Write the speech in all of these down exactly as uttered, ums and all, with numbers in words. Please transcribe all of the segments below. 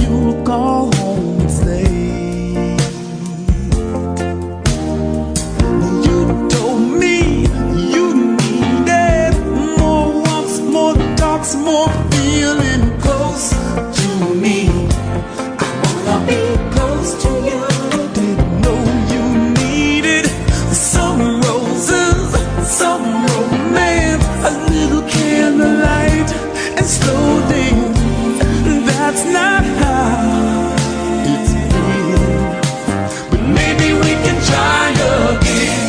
you'll go home and stay. You told me you needed more walks, more talks, more feeling close to me. I wanna be close to you. Didn't know you needed some roses, some romance, a little candlelight, and slow things. That's not how it's been, but maybe we can try again.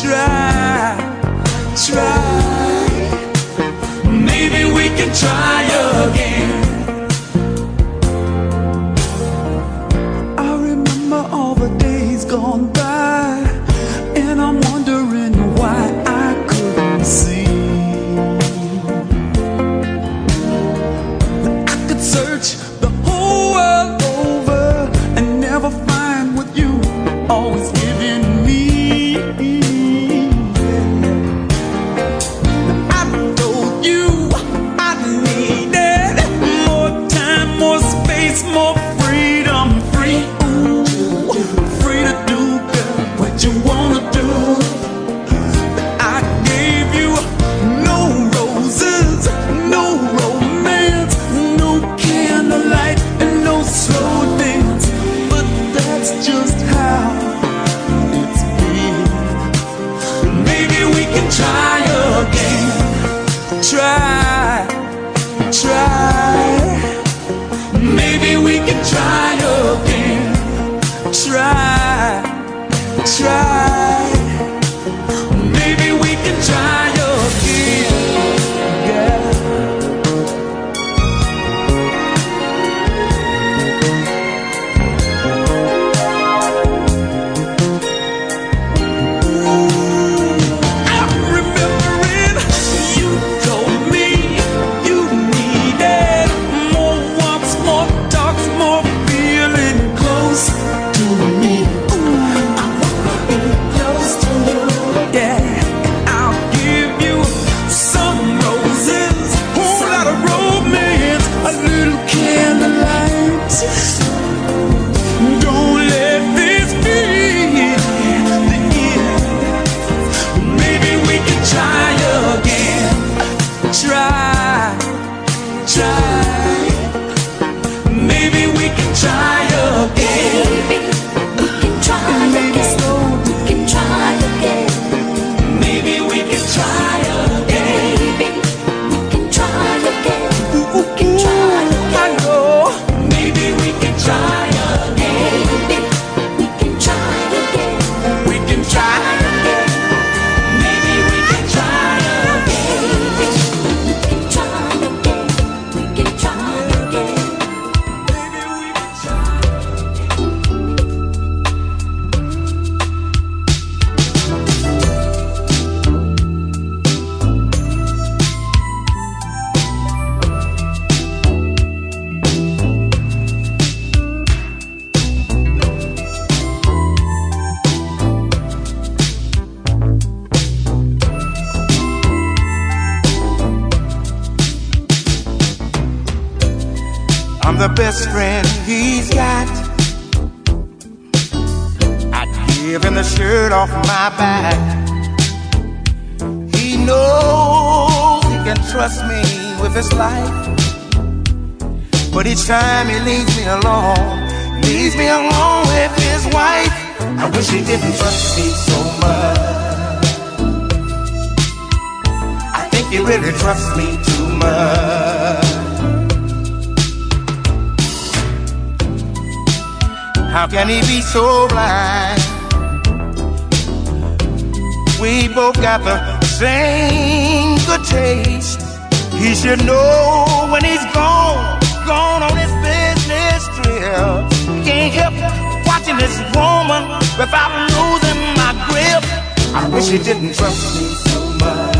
Try, try. Maybe we can try again. I remember all the days gone by, and I'm wondering why I couldn't see. The whole world over and never find what you always giving me. I told you I needed more time, more space, more freedom. Free, ooh, free to do, girl, what you wanna do. I gave you no roses, no romance, light and no slow dance, but that's just how it's been. Maybe we can try again. Try, try. Maybe we can try again. Try, try. Maybe we can try. The best friend he's got. I'd give him the shirt off my back. He knows he can trust me with his life, but each time he leaves me alone, leaves me alone with his wife. I wish he didn't trust me so much. I think he really trusts me too much. How can he be so blind? We both got the same good taste. He should know when he's gone, gone on his business trip. Can't help watching this woman without losing my grip. I wish he didn't trust me so much.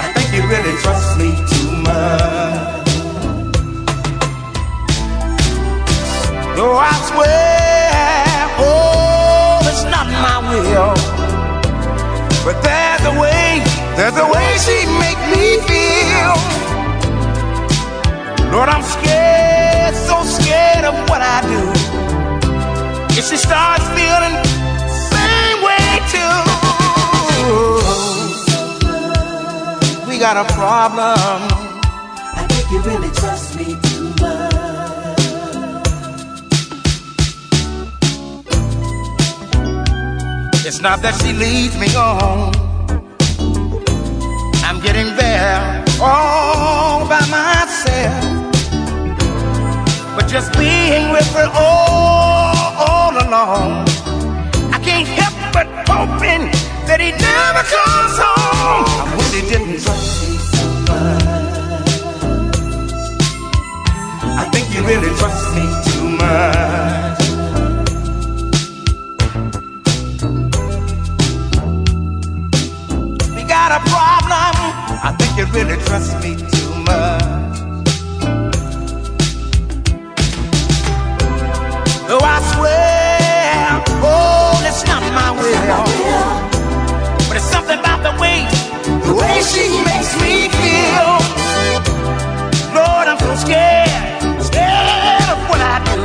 I think he really trusts me too much. Though I swear, oh, it's not my will, but there's a way, there's a way she make me feel. Lord, I'm scared, so scared of what I do. If she starts feeling the same way too, we got a problem. I think you really trust me too much. It's not that she leads me on, I'm getting there all by myself. But just being with her all, all alone, I can't help but hoping that he never comes home. I wish he didn't trust me so much. I think you really trust me too much. A problem. I think you really trust me too much. Though I swear, oh, it's not my will, but it's something about the way, the way she makes me feel. Lord, I'm so scared, scared of what I do.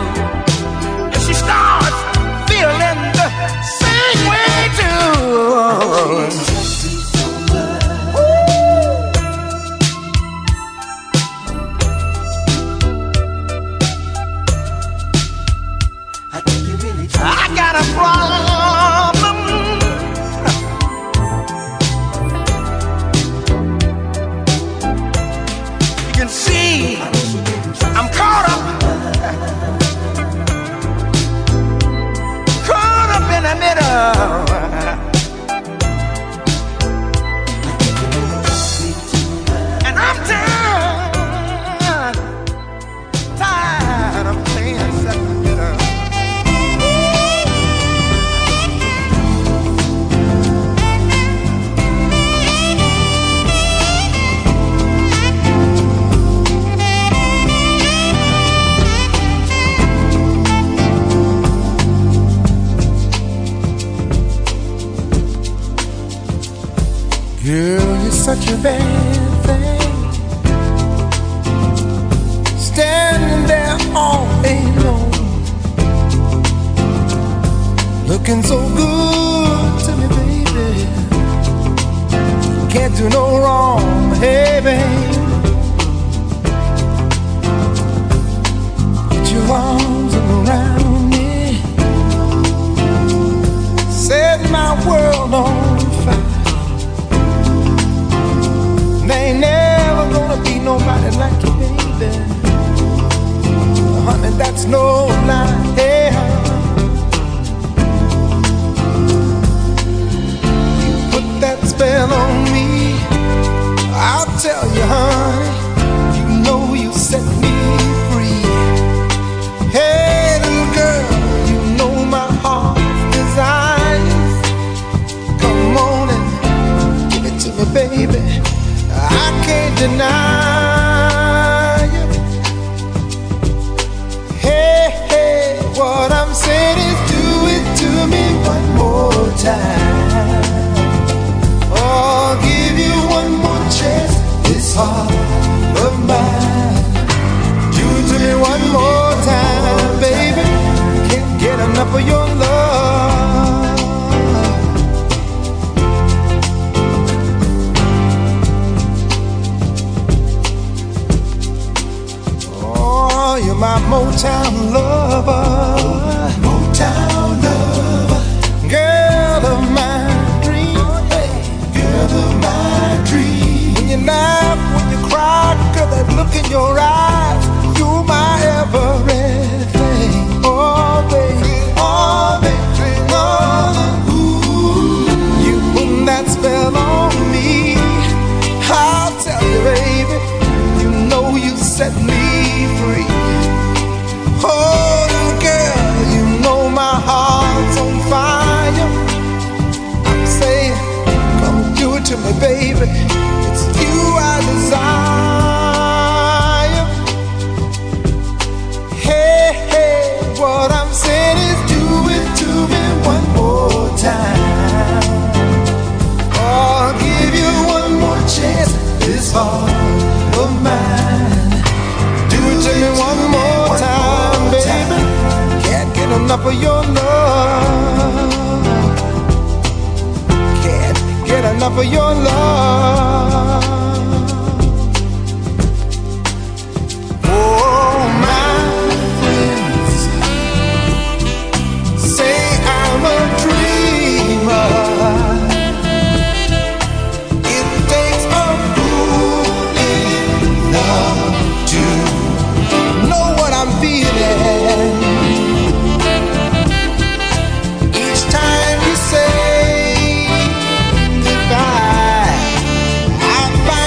If she starts feeling the same way too. Baby, it's you I desire. enough of your love. Can't get enough of your love. Oh, my friends say I'm a dreamer. It takes a fool enough to know what I'm feeling. Time you say goodbye, I find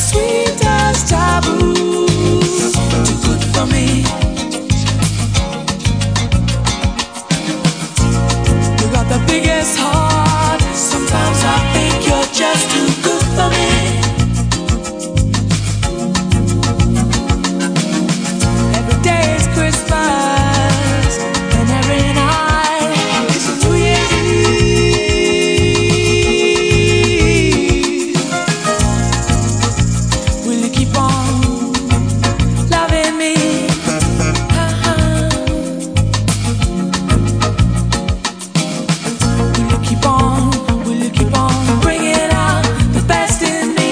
as sweet as taboo. Too good for me. You got the biggest heart. Sometimes I think you're just too good for me. Every day is Christmas, and every night is New Year's Eve. Will you keep on loving me? Uh-huh. Will you keep on? Will you keep on bringing out the best in me?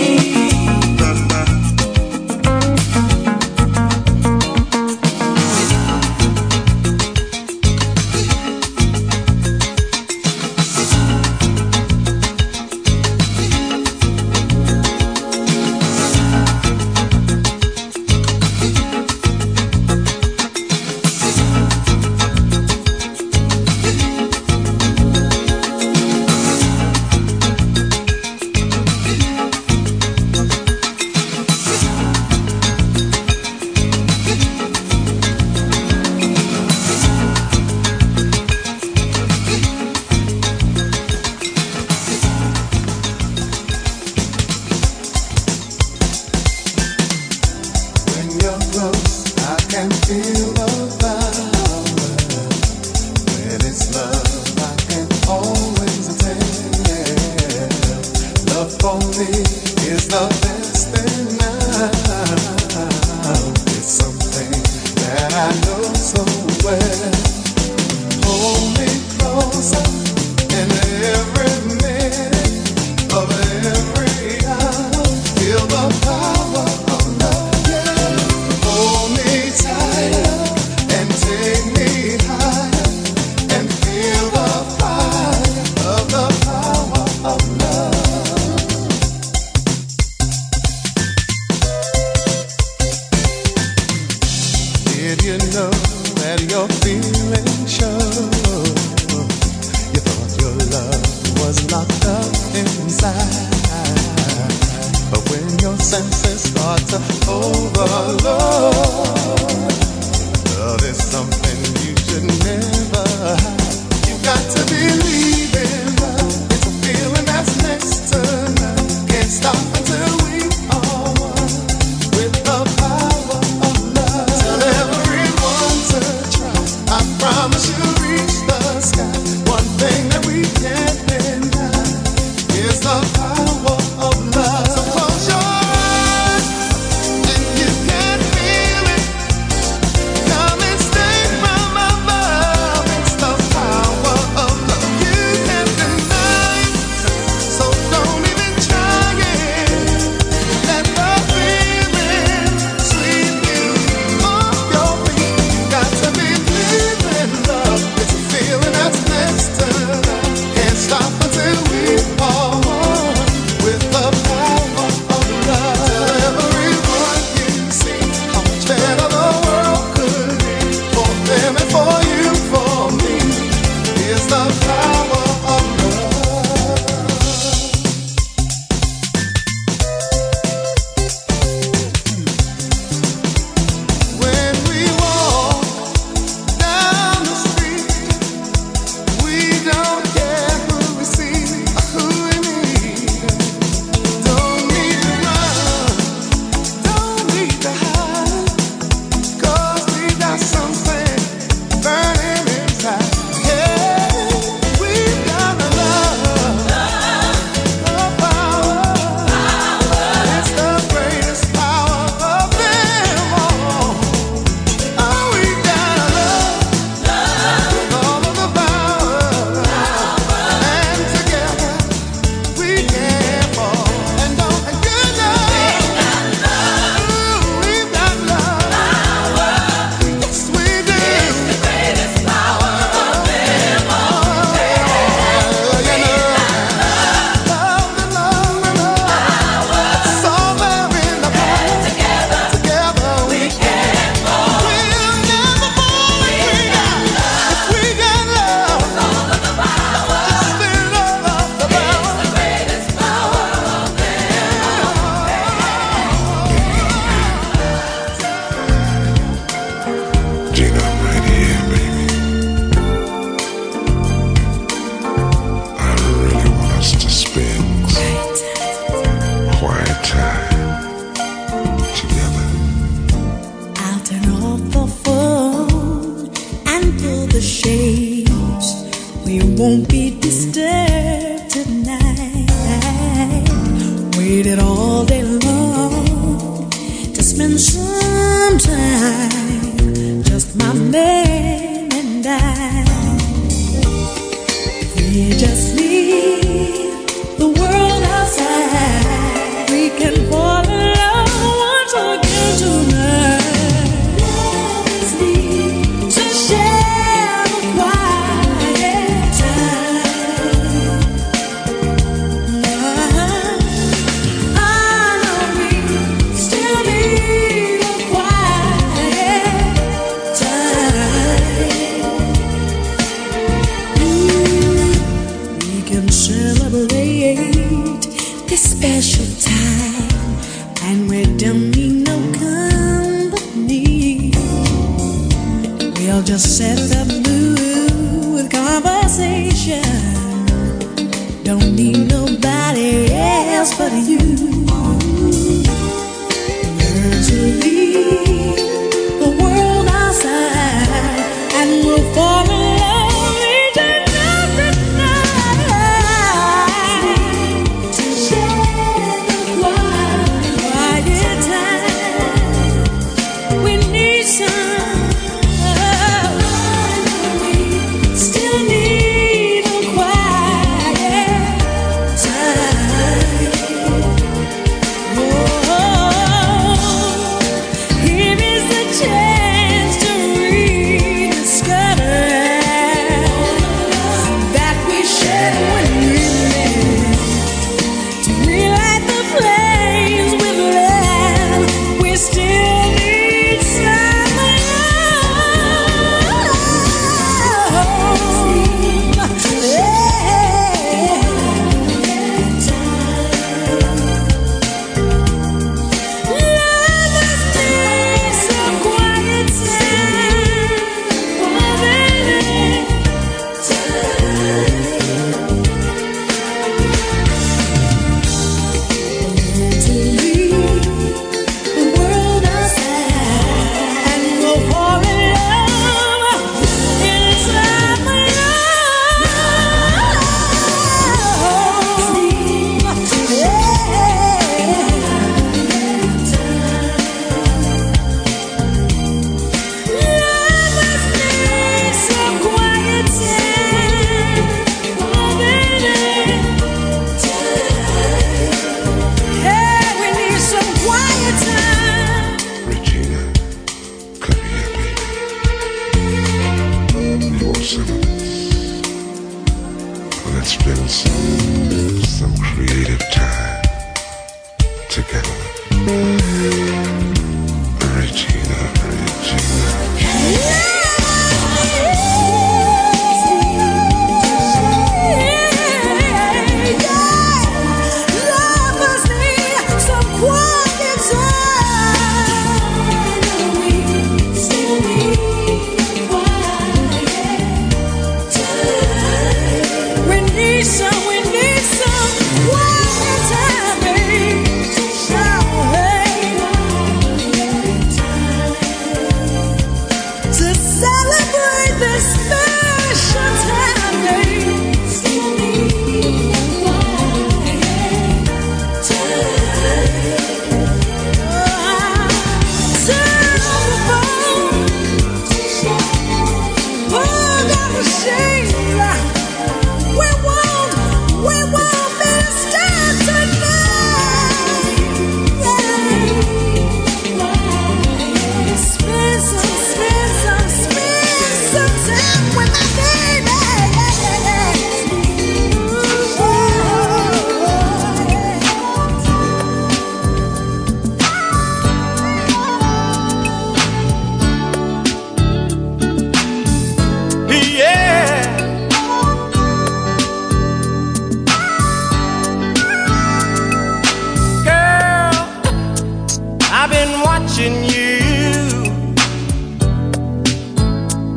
When you're close, I can feel the power. When it's love, I can always tell. Love for me is the best thing now. It's something that I know so well. Hold me closer in every minute of every hour. Feel the power. Power of love. So close your eyes and you can feel waited all day long to spend some time, just my man and I. We just leave the world outside. We can fall in love once again tonight. Love is need to share a quiet time. Uh-huh. I know we still need a quiet time. Ooh, we can celebrate this special time, and we don't need no company. We'll just set the mood with conversation. Don't need nobody else but you. Learn to leave the world outside, and we'll fall in love each and every night. To share the quiet, quiet time. We need some love. We still need a quiet time. Oh, here is the chance to rediscover that we shared when we met. To relight the flames with love, we still need some love. Yeah. Regina, come here, baby. You want some of this? Let's spend some some creative time together. Regina, Regina. Yeah. Girl, I've been watching you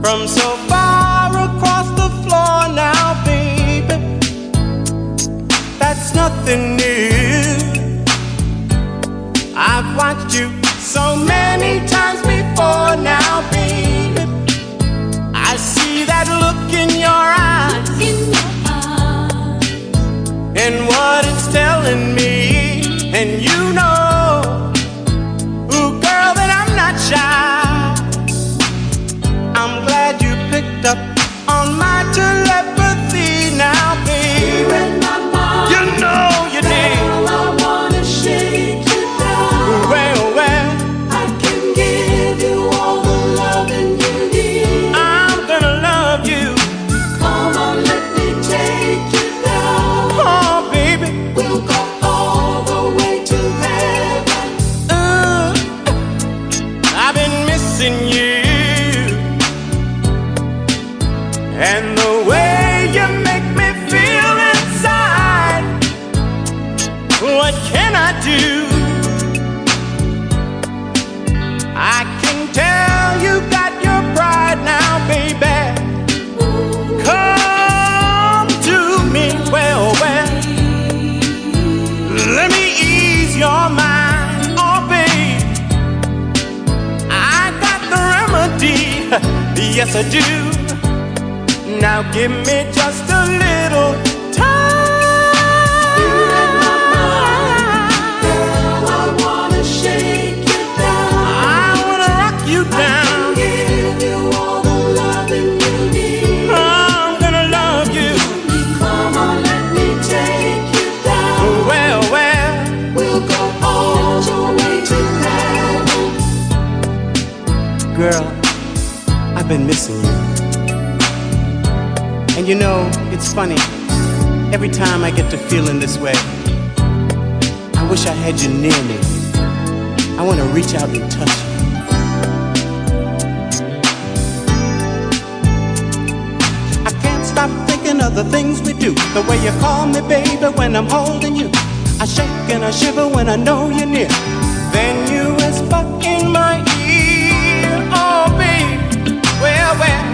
from so far across the floor now, baby. That's nothing new. I've watched you so many times before now, baby. I see that look in your eyes, in your eyes. And what it's telling me And you know, ooh girl, that I'm not shy. I'm glad you picked up on my telepathy now, baby. You know you did. Well, I wanna shake you down. Well, well, I can give you all the loving you need. I'm gonna love you. Come on, let me take you down. Oh, baby, we'll go all the way to heaven. Uh, I've been missing you, and the way you make me feel inside, what can I do? I can tell you got your pride now, baby. Come to me, well, well, let me ease your mind, oh babe. I got the remedy, yes I do. Now give me just a little time. You read my mind, girl, I wanna shake you down. I wanna rock you down. I can give you all the loving you need. I'm gonna love you. Come on, let me take you down. Well, well, we'll go all the way to heaven. Girl, I've been missing you. And you know, it's funny, every time I get to feeling this way, I wish I had you near me. I want to reach out and touch you. I can't stop thinking of the things we do, the way you call me baby when I'm holding you. I shake and I shiver when I know you're near. Then you whisper in my ear, oh baby, where, where?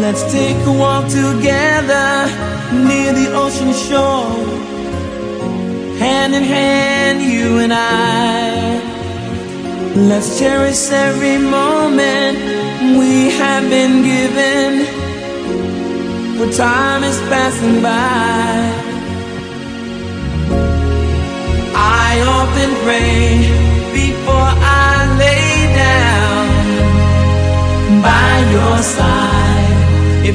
Let's take a walk together near the ocean shore. Hand in hand, you and I. Let's cherish every moment we have been given, for time is passing by. I often pray before I lay down by your side. If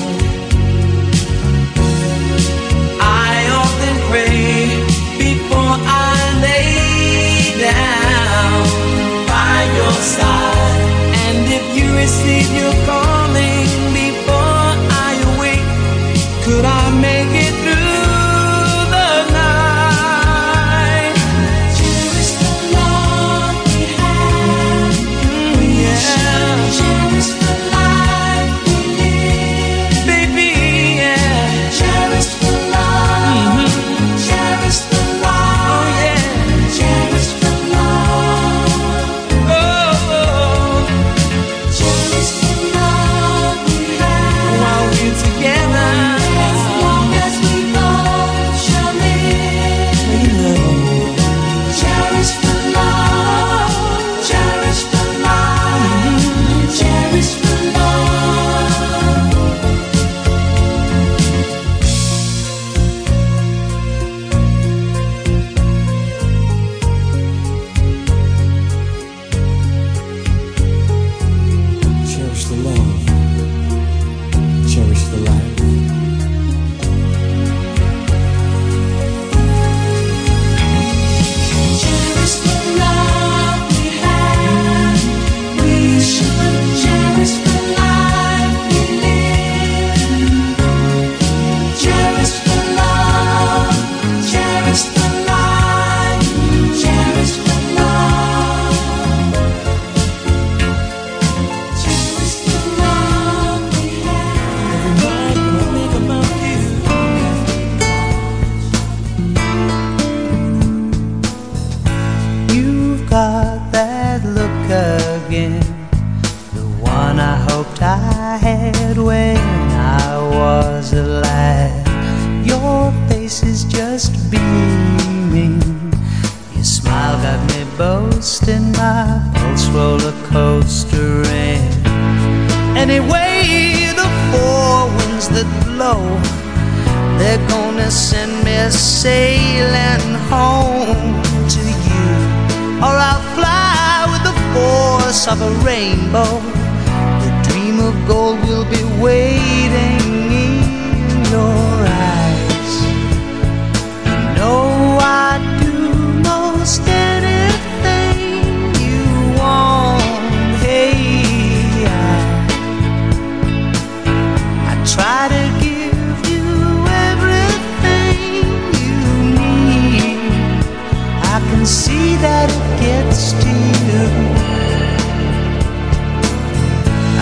I often pray before I lay down by roller coaster in. Anyway, the four winds that blow, they're gonna send me sailing home to you. Or I'll fly with the force of a rainbow. The dream of gold will be waiting in your eyes. You know I'd do most anything you want. Hey, I, I try to give you everything you need. I can see that it gets to you.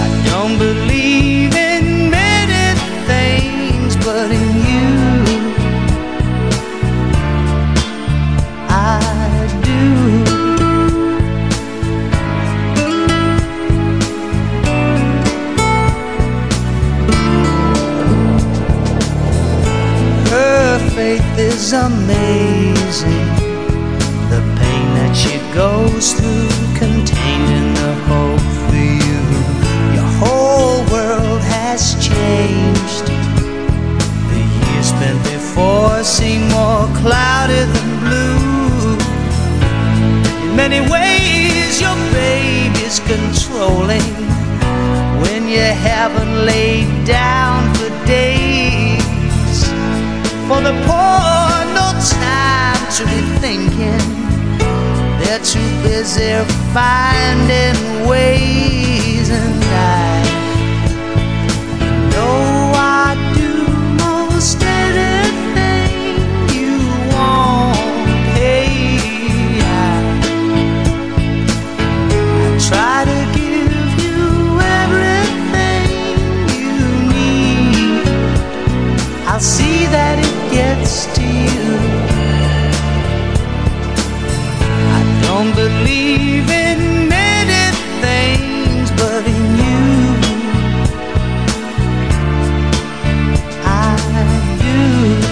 I don't believe in many things, but in you I do. Her faith is amazing. The pain that she goes through contained in the hope for you. Your whole world has changed. The years spent before seem more cloudy than blue. In many ways your baby's controlling when you haven't laid down for days. For the poor, no time to be thinking. They're too busy finding ways, and I know I'd do most anything you want. Hey, I, I try to give you everything you need. I'll see that it gets to you. Don't believe in many things, but in you I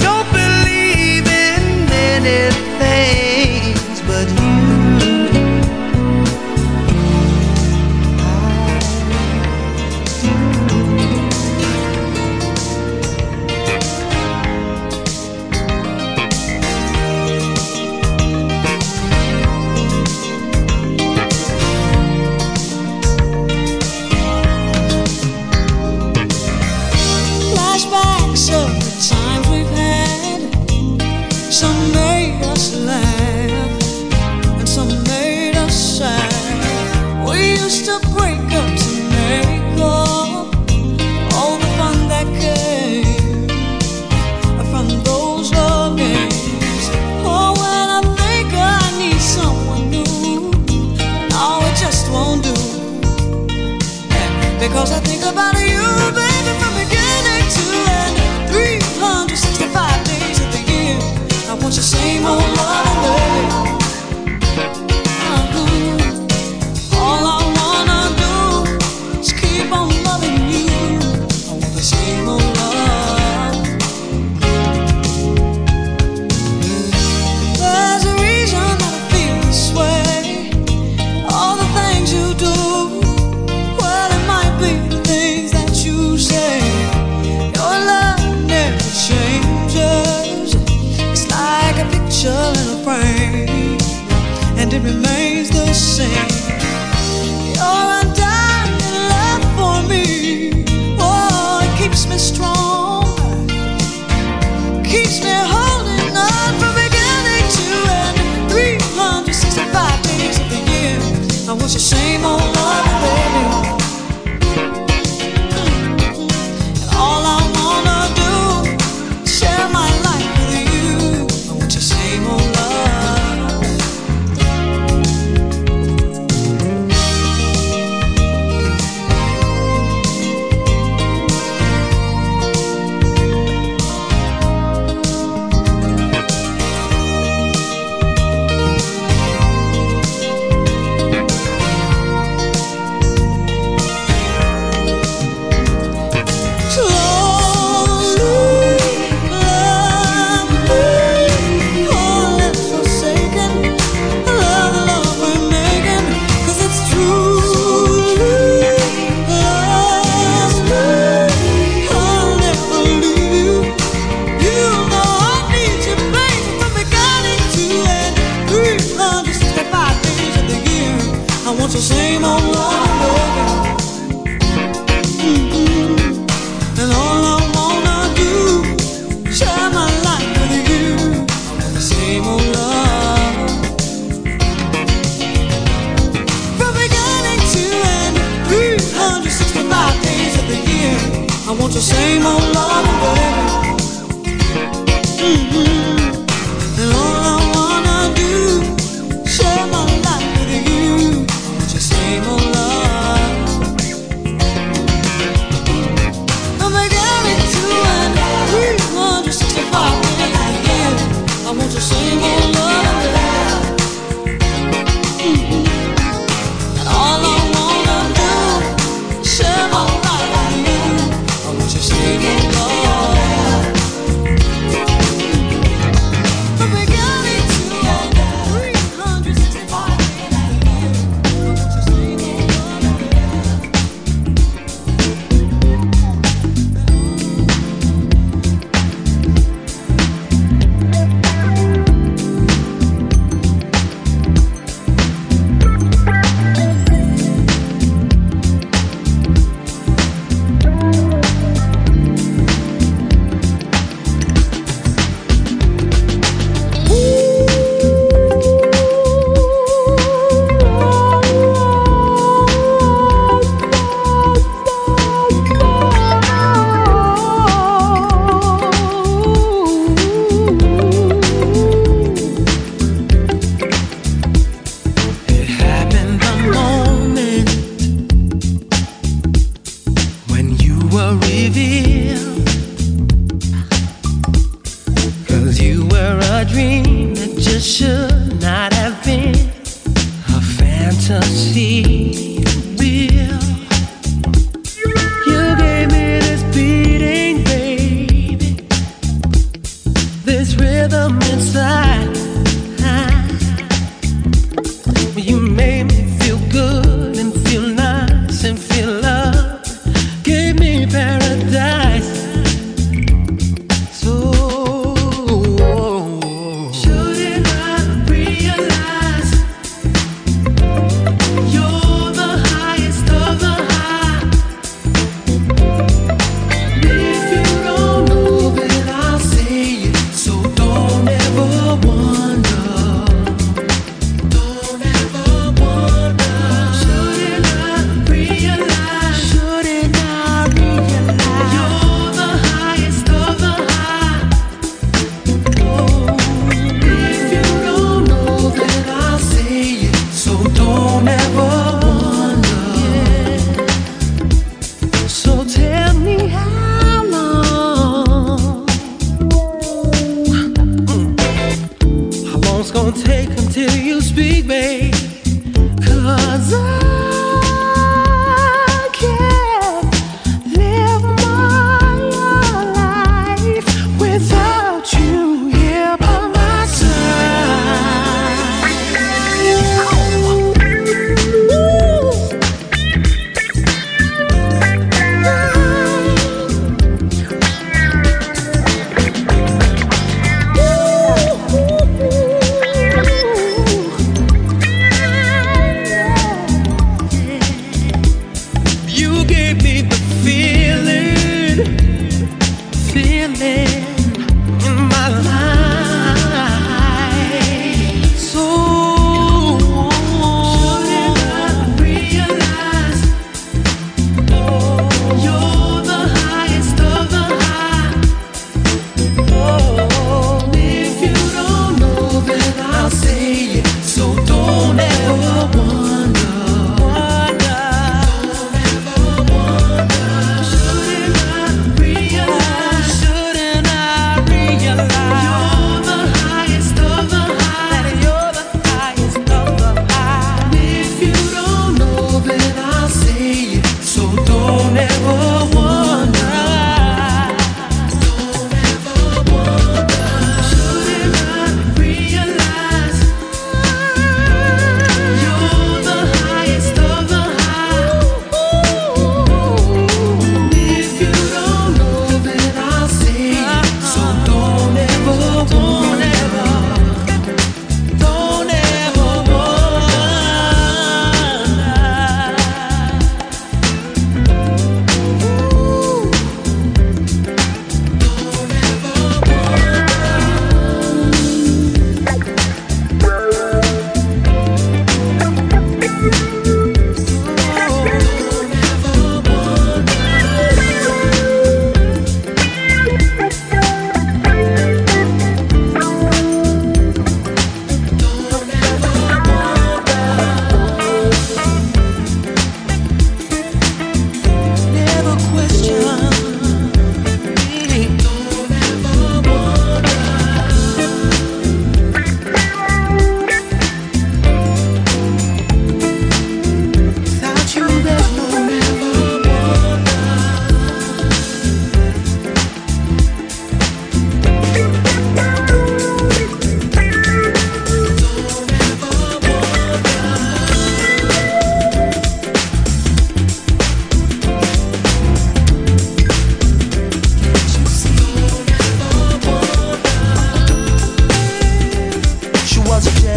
do. refrain, and it remains the same. Your undying love for me, oh, it keeps me strong, keeps me holding on from beginning to end. three hundred sixty-five days of the year, I want your shame on love, baby.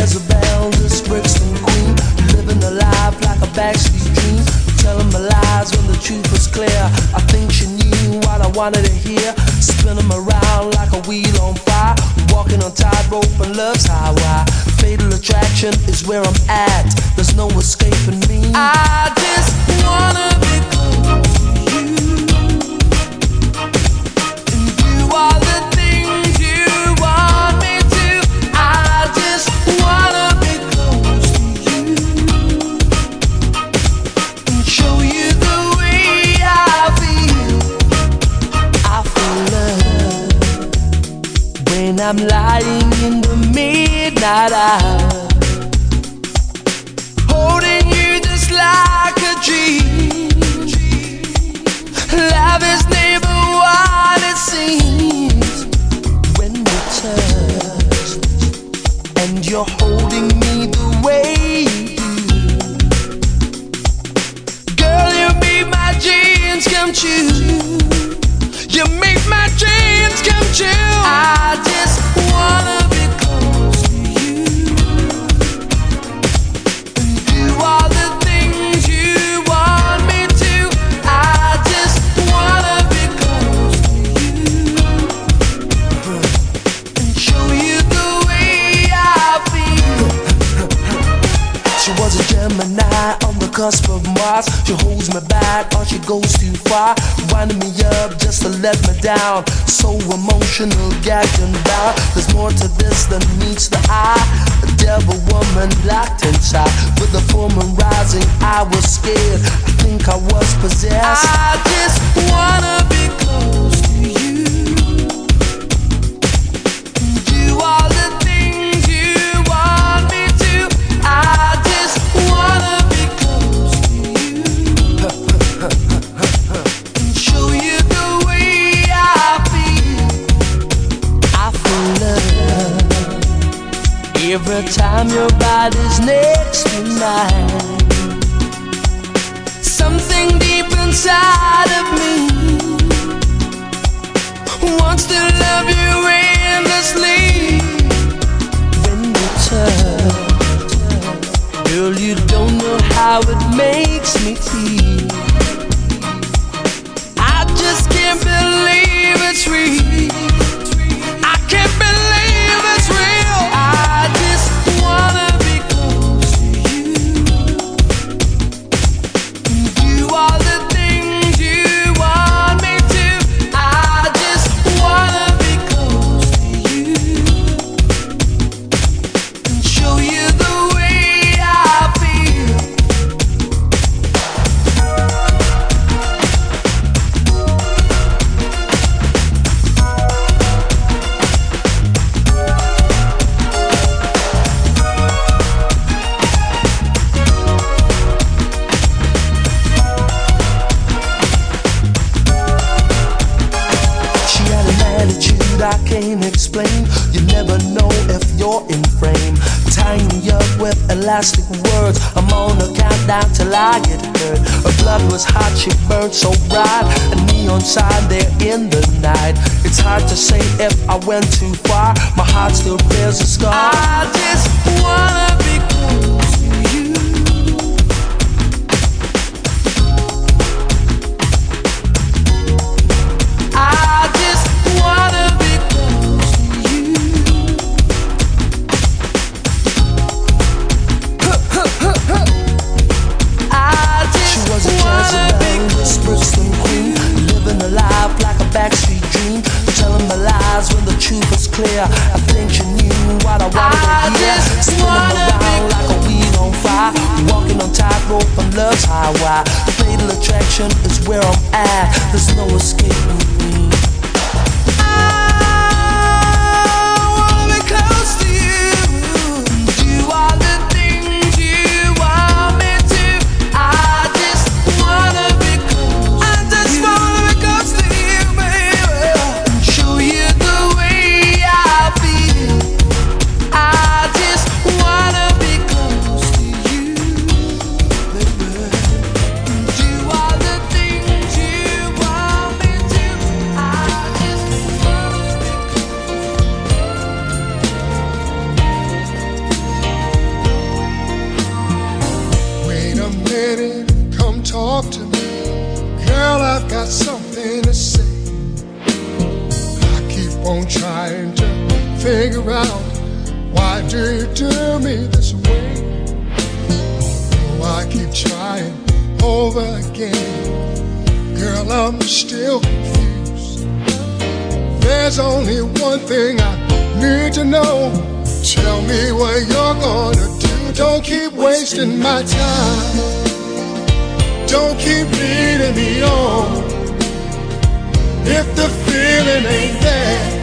Jezebel, this Brixton queen, living a life like a backstreet dream, telling my lies when the truth was clear. I think she knew what I wanted to hear, spinning around like a wheel on fire, walking on tightrope and love's highway. Fatal attraction is where I'm at, there's no escaping me. I just wanna be close to you, and you are the I'm lying in the midnight hour, holding you just like a dream. Love is never what it seems when we touch, and you're holding me the way you do. Girl, you make my dreams come true. You make my dreams come true. I just wanna be close to you, and do all the things you want me to. I just wanna be close to you, and show you the way I feel. She was a Gemini on the cusp of Mars. She holds me back or she goes too far, winding me up just to let me down. So emotional, gagged and bound. There's more to this than meets the eye. A devil woman locked inside, with the full moon rising, I was scared. I think I was possessed. I just wanna be close to you, and do all the things you want me to. I just wanna be close to you. Every time your body's next to mine, something deep inside of me wants to love you endlessly. When you touch, girl, you don't know how it makes me feel. I just can't believe it's real. I can't believe it's real. I elastic words, I'm on a countdown till I get hurt. Her blood was hot, she burned so bright. A neon sign there in the night. It's hard to say if I went too far. My heart still bears a scar. I just wanna be close to you, I just wanna be close to you. Was a Jezebel, this Brixton queen, living a life like a backstreet dream, telling my lies when the truth is clear. I think she knew what I wanted I to hear, spinning around like a wheel on fire, walking on tightrope on love's highway. Fatal attraction is where I'm at, there's no escaping me. I wanna be close to you, you are the things you want me to. I I do me this way? Why keep trying over again? Girl, I'm still confused. There's only one thing I need to know. Tell me what you're gonna do. Don't keep wasting my time. Don't keep leading me on. If the feeling ain't there,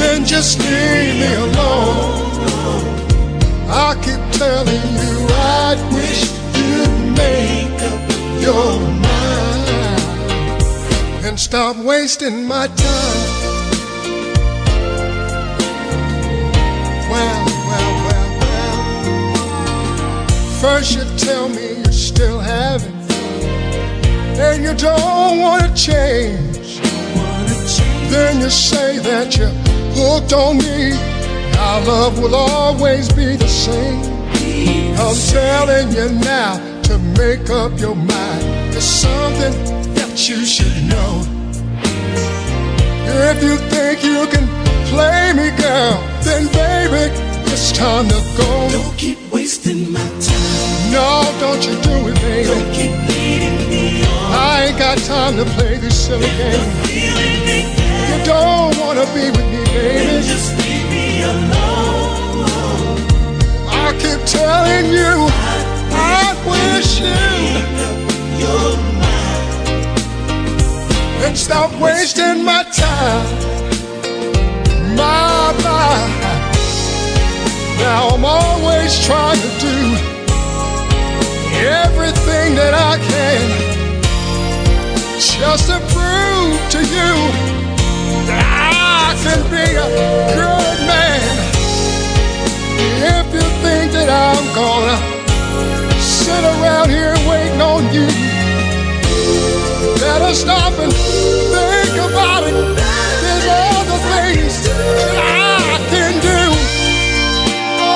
then just leave me alone. I keep telling you I wish you'd make up your mind and stop wasting my time. Well, well, well, well. First you tell me you're still having fun, and you don't want to change. Then you say that you hooked on me, our love will always be the same. I'm telling you now to make up your mind. It's something that you should know. If you think you can play me, girl, then baby, it's time to go. Don't keep wasting my time. No, don't you do it, baby. Don't keep leading me on. I ain't got time to play this silly game. You don't want to be with me, baby. Just leave me alone. I keep telling you, I wish you'd make up your mind and stop wasting my time. My mind. Now I'm always trying to do everything that I can just to prove to you I can be a good man. If you think that I'm gonna sit around here waiting on you, better stop and think about it. There's other things that I can do. Oh,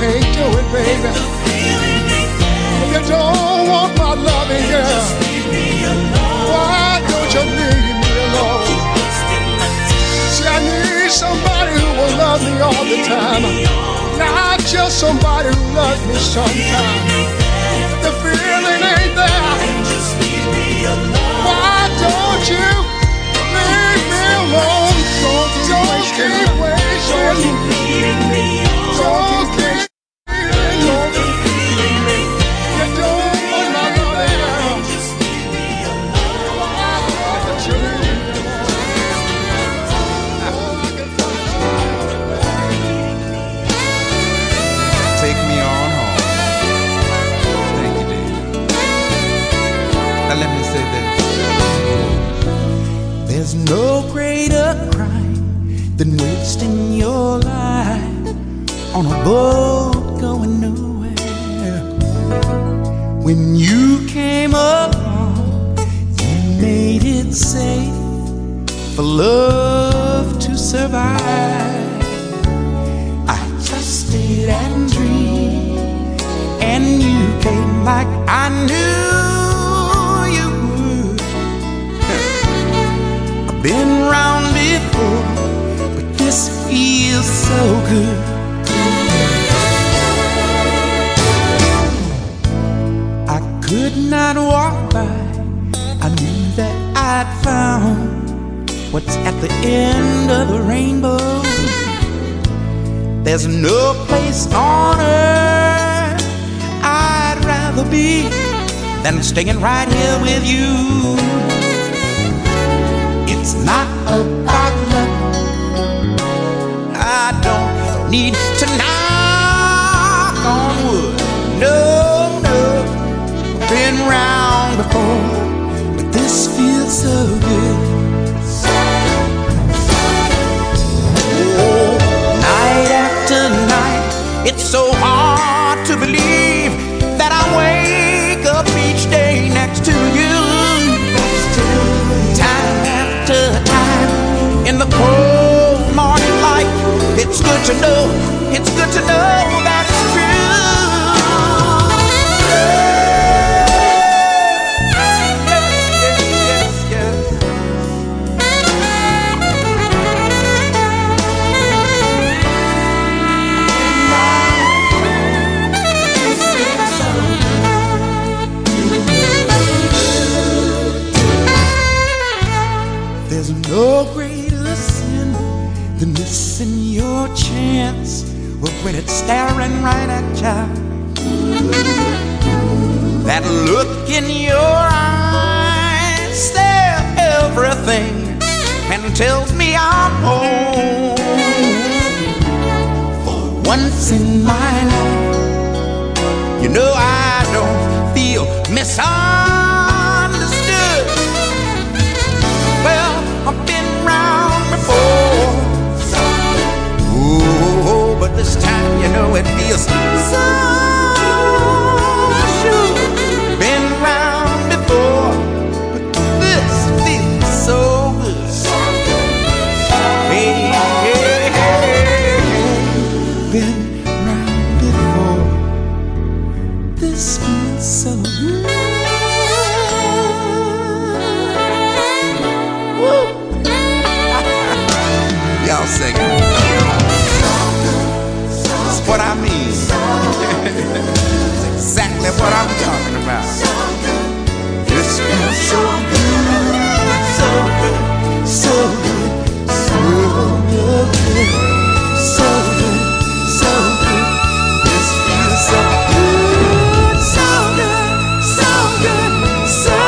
can't do it, baby. You don't want my loving, girl. Why don't you leave me alone? See, I need somebody who will love me all the time, not just somebody who loves me sometimes. The feeling ain't there. Why don't you leave me alone? Don't keep wasting me. Don't keep. No greater crime than wasting your life on a boat going nowhere. When you came along, you made it safe for love to survive. I trusted and dreamed, and you came like I knew. Been round before, but this feels so good. I could not walk by. I knew that I'd found what's at the end of the rainbow. There's no place on earth I'd rather be than staying right here with you. It's not about love. I don't need to knock on wood. No, no, I've been round before, but this feels so good. Oh, night after night, it's so hard to believe that I wait. when it's staring right at you. That look in your eyes says everything and tells me I'm home. For once in my life, you know I don't feel misunderstood. Well, I've been round before, but this time, you know, it feels so sure. Been round before, but this feels so good. Hey, hey, hey. Been round before, this feels so good. Y'all sing it. What I mean, so that's exactly what I'm talking about. So good. This feels so good, so good, so good, so good, so good, so good. This feels so good, so good, so good, so good, so good, so good.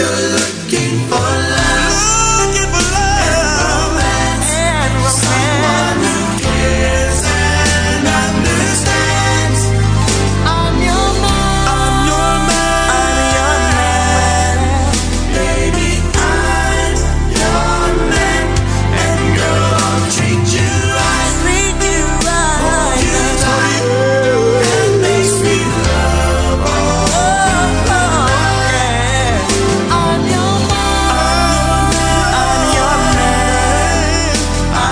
You're looking for love, if you're looking for love,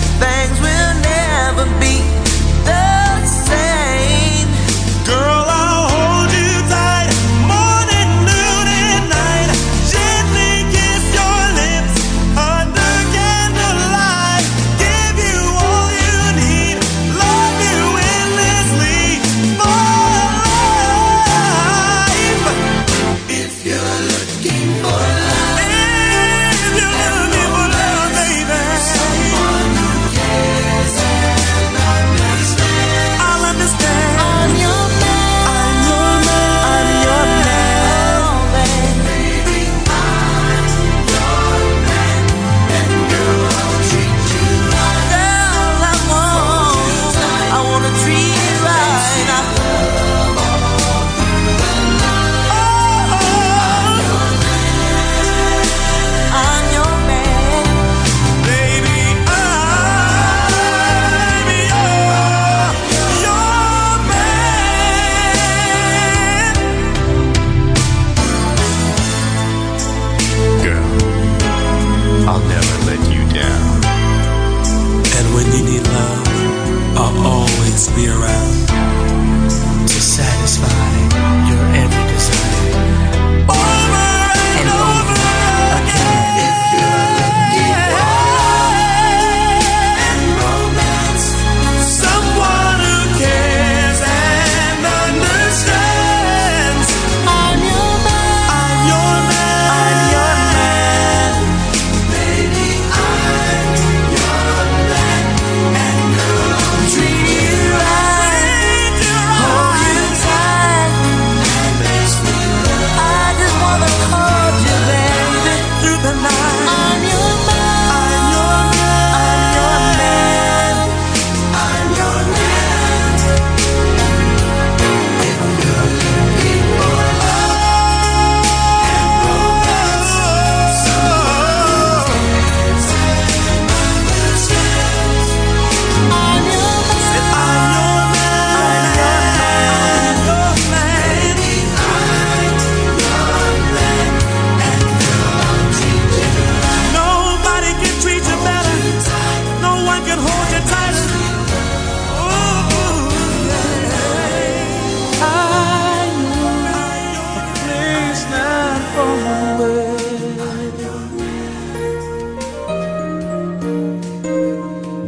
baby,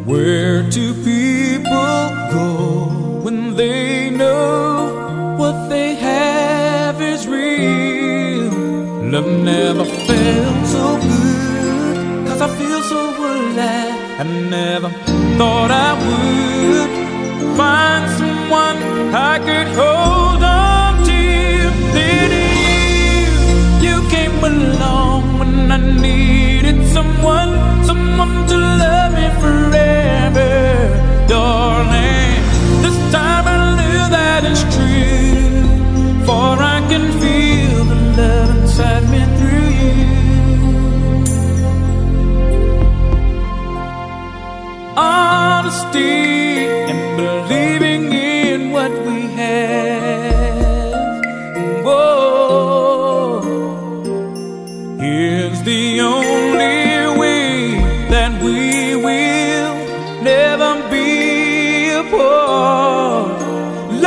Where do people go when they know what they have is real? Love never felt so good, 'cause I feel so alive. I never thought I would find someone I could hold on to. Then you, you came along when I needed someone, someone to love me forever. Darling, this time I knew that it's true, for I can feel the love inside me through you. Honesty and believing in what we have. Whoa, here's the only way that we will never be.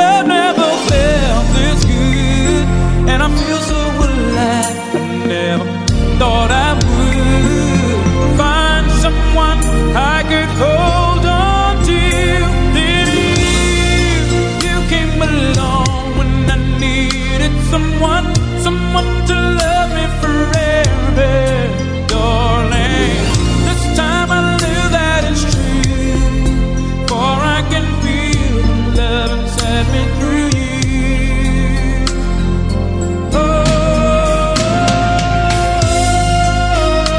Love never felt this good, and I feel so alive. I never thought I would find someone I could hold on to. Then you, you came along when I needed someone, someone to love me forever. Darling, this time I knew that it's true, for I can feel love inside me through you. Oh, loved you always, loved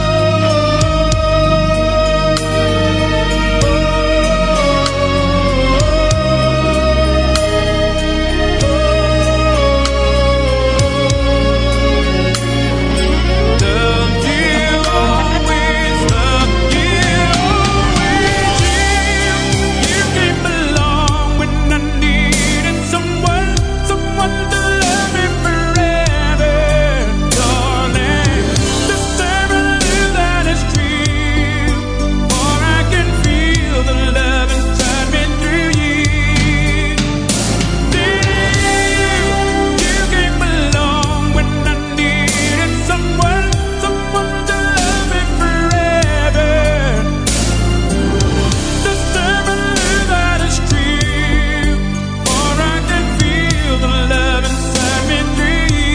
you always. You, you came along when I needed someone, someone to love me forever. Darling, this time I knew that it's true, for I can feel the love inside me through you. Then you, you came along when I needed someone, someone to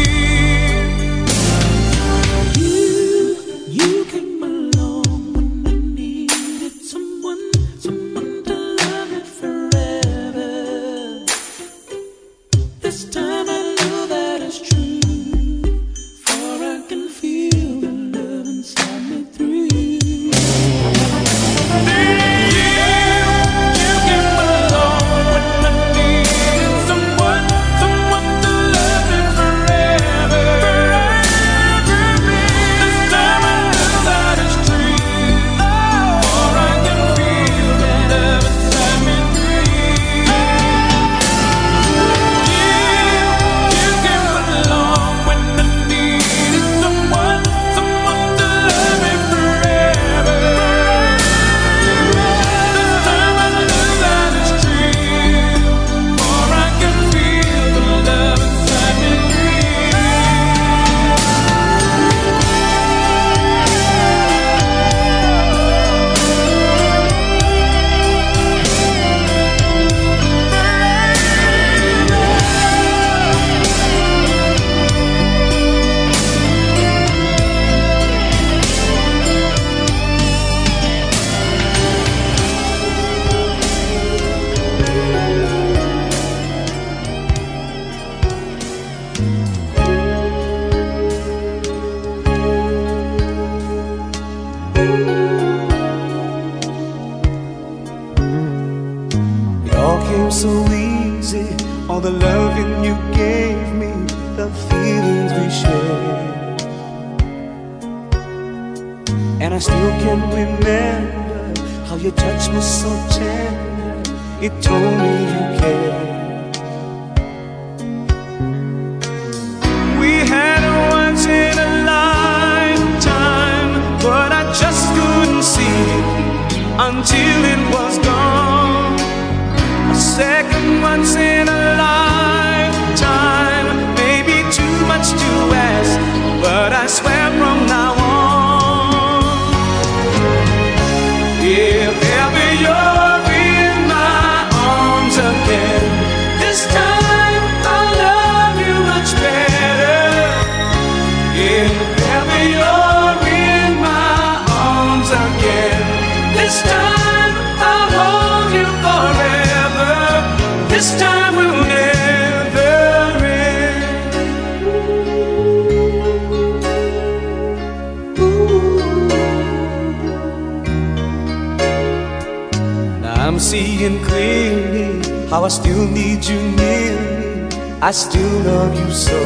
love me forever. This time I knew that it's true, for I can feel the love inside me through you. You, you came along when I needed someone, someone to love me forever. This time I know that it's true, for I can feel the love inside me through you. It all came so easy, all the loving you gave me, the feelings we shared. And I still can remember how your touch was so tender, it told me you cared. Until it was gone, a second once in a lifetime, maybe too much to ask, but I swear from now on, if ever you're this time will never end. Ooh. Now I'm seeing clearly how I still need you near me. I still love you so.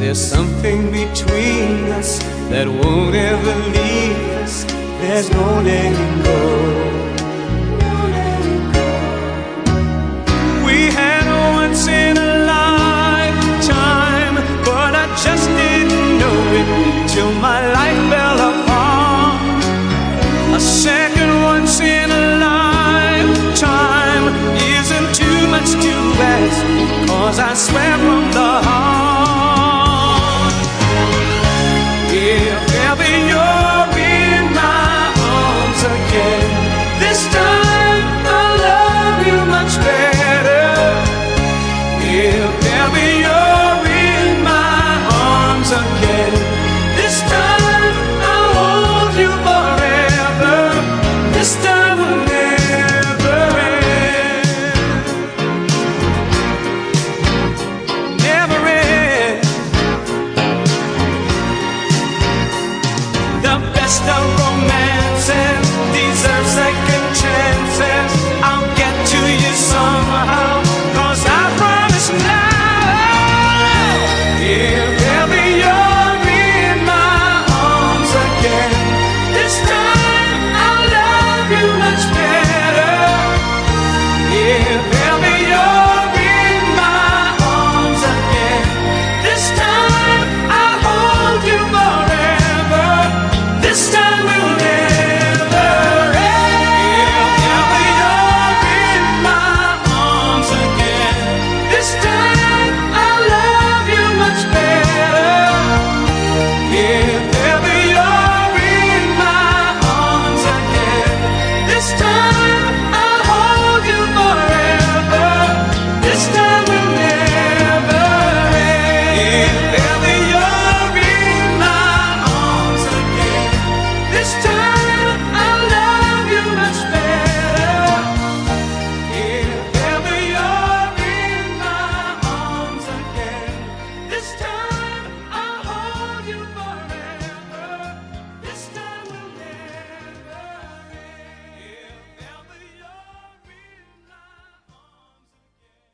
There's something between us that won't ever leave us. There's no letting go. We had once in a lifetime, but I just didn't know it till my life fell apart. A second once in a lifetime isn't too much to ask, 'cause I swear from the heart. Stop.